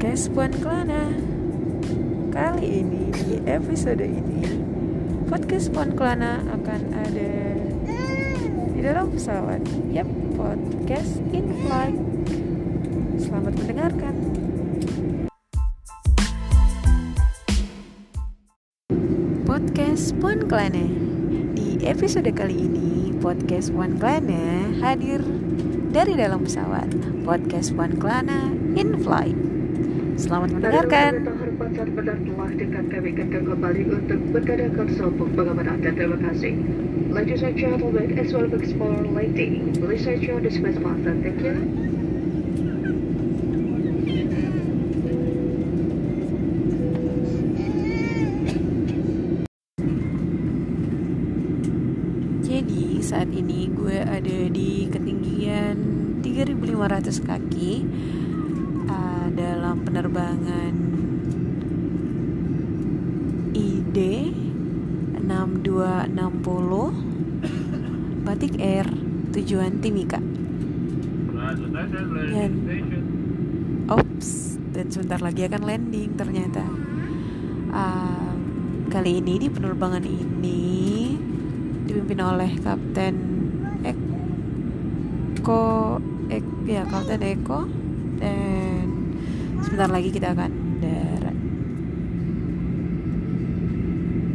podcast Puan Kelana. Kali ini, di episode ini, podcast Puan Kelana akan ada di dalam pesawat. Yap, podcast in flight. Selamat mendengarkan. Podcast Puan Kelana. Di episode kali ini, podcast Puan Kelana hadir dari dalam pesawat. Podcast Puan Kelana in flight. Selamat mendengarkan. Telah dekat kami akan kembali untuk mengadakan sambung pengamanan dan terima kasih. Ladies and gentlemen, as well as for lady, please enjoy this space master. Thank you. Jadi saat ini gue ada di ketinggian 3.500 kaki dalam penerbangan ID 6260 Batik Air tujuan Timika. Dan dan sebentar lagi akan landing ternyata. Kali ini di penerbangan ini dipimpin oleh Kapten Eko, dan sebentar lagi kita akan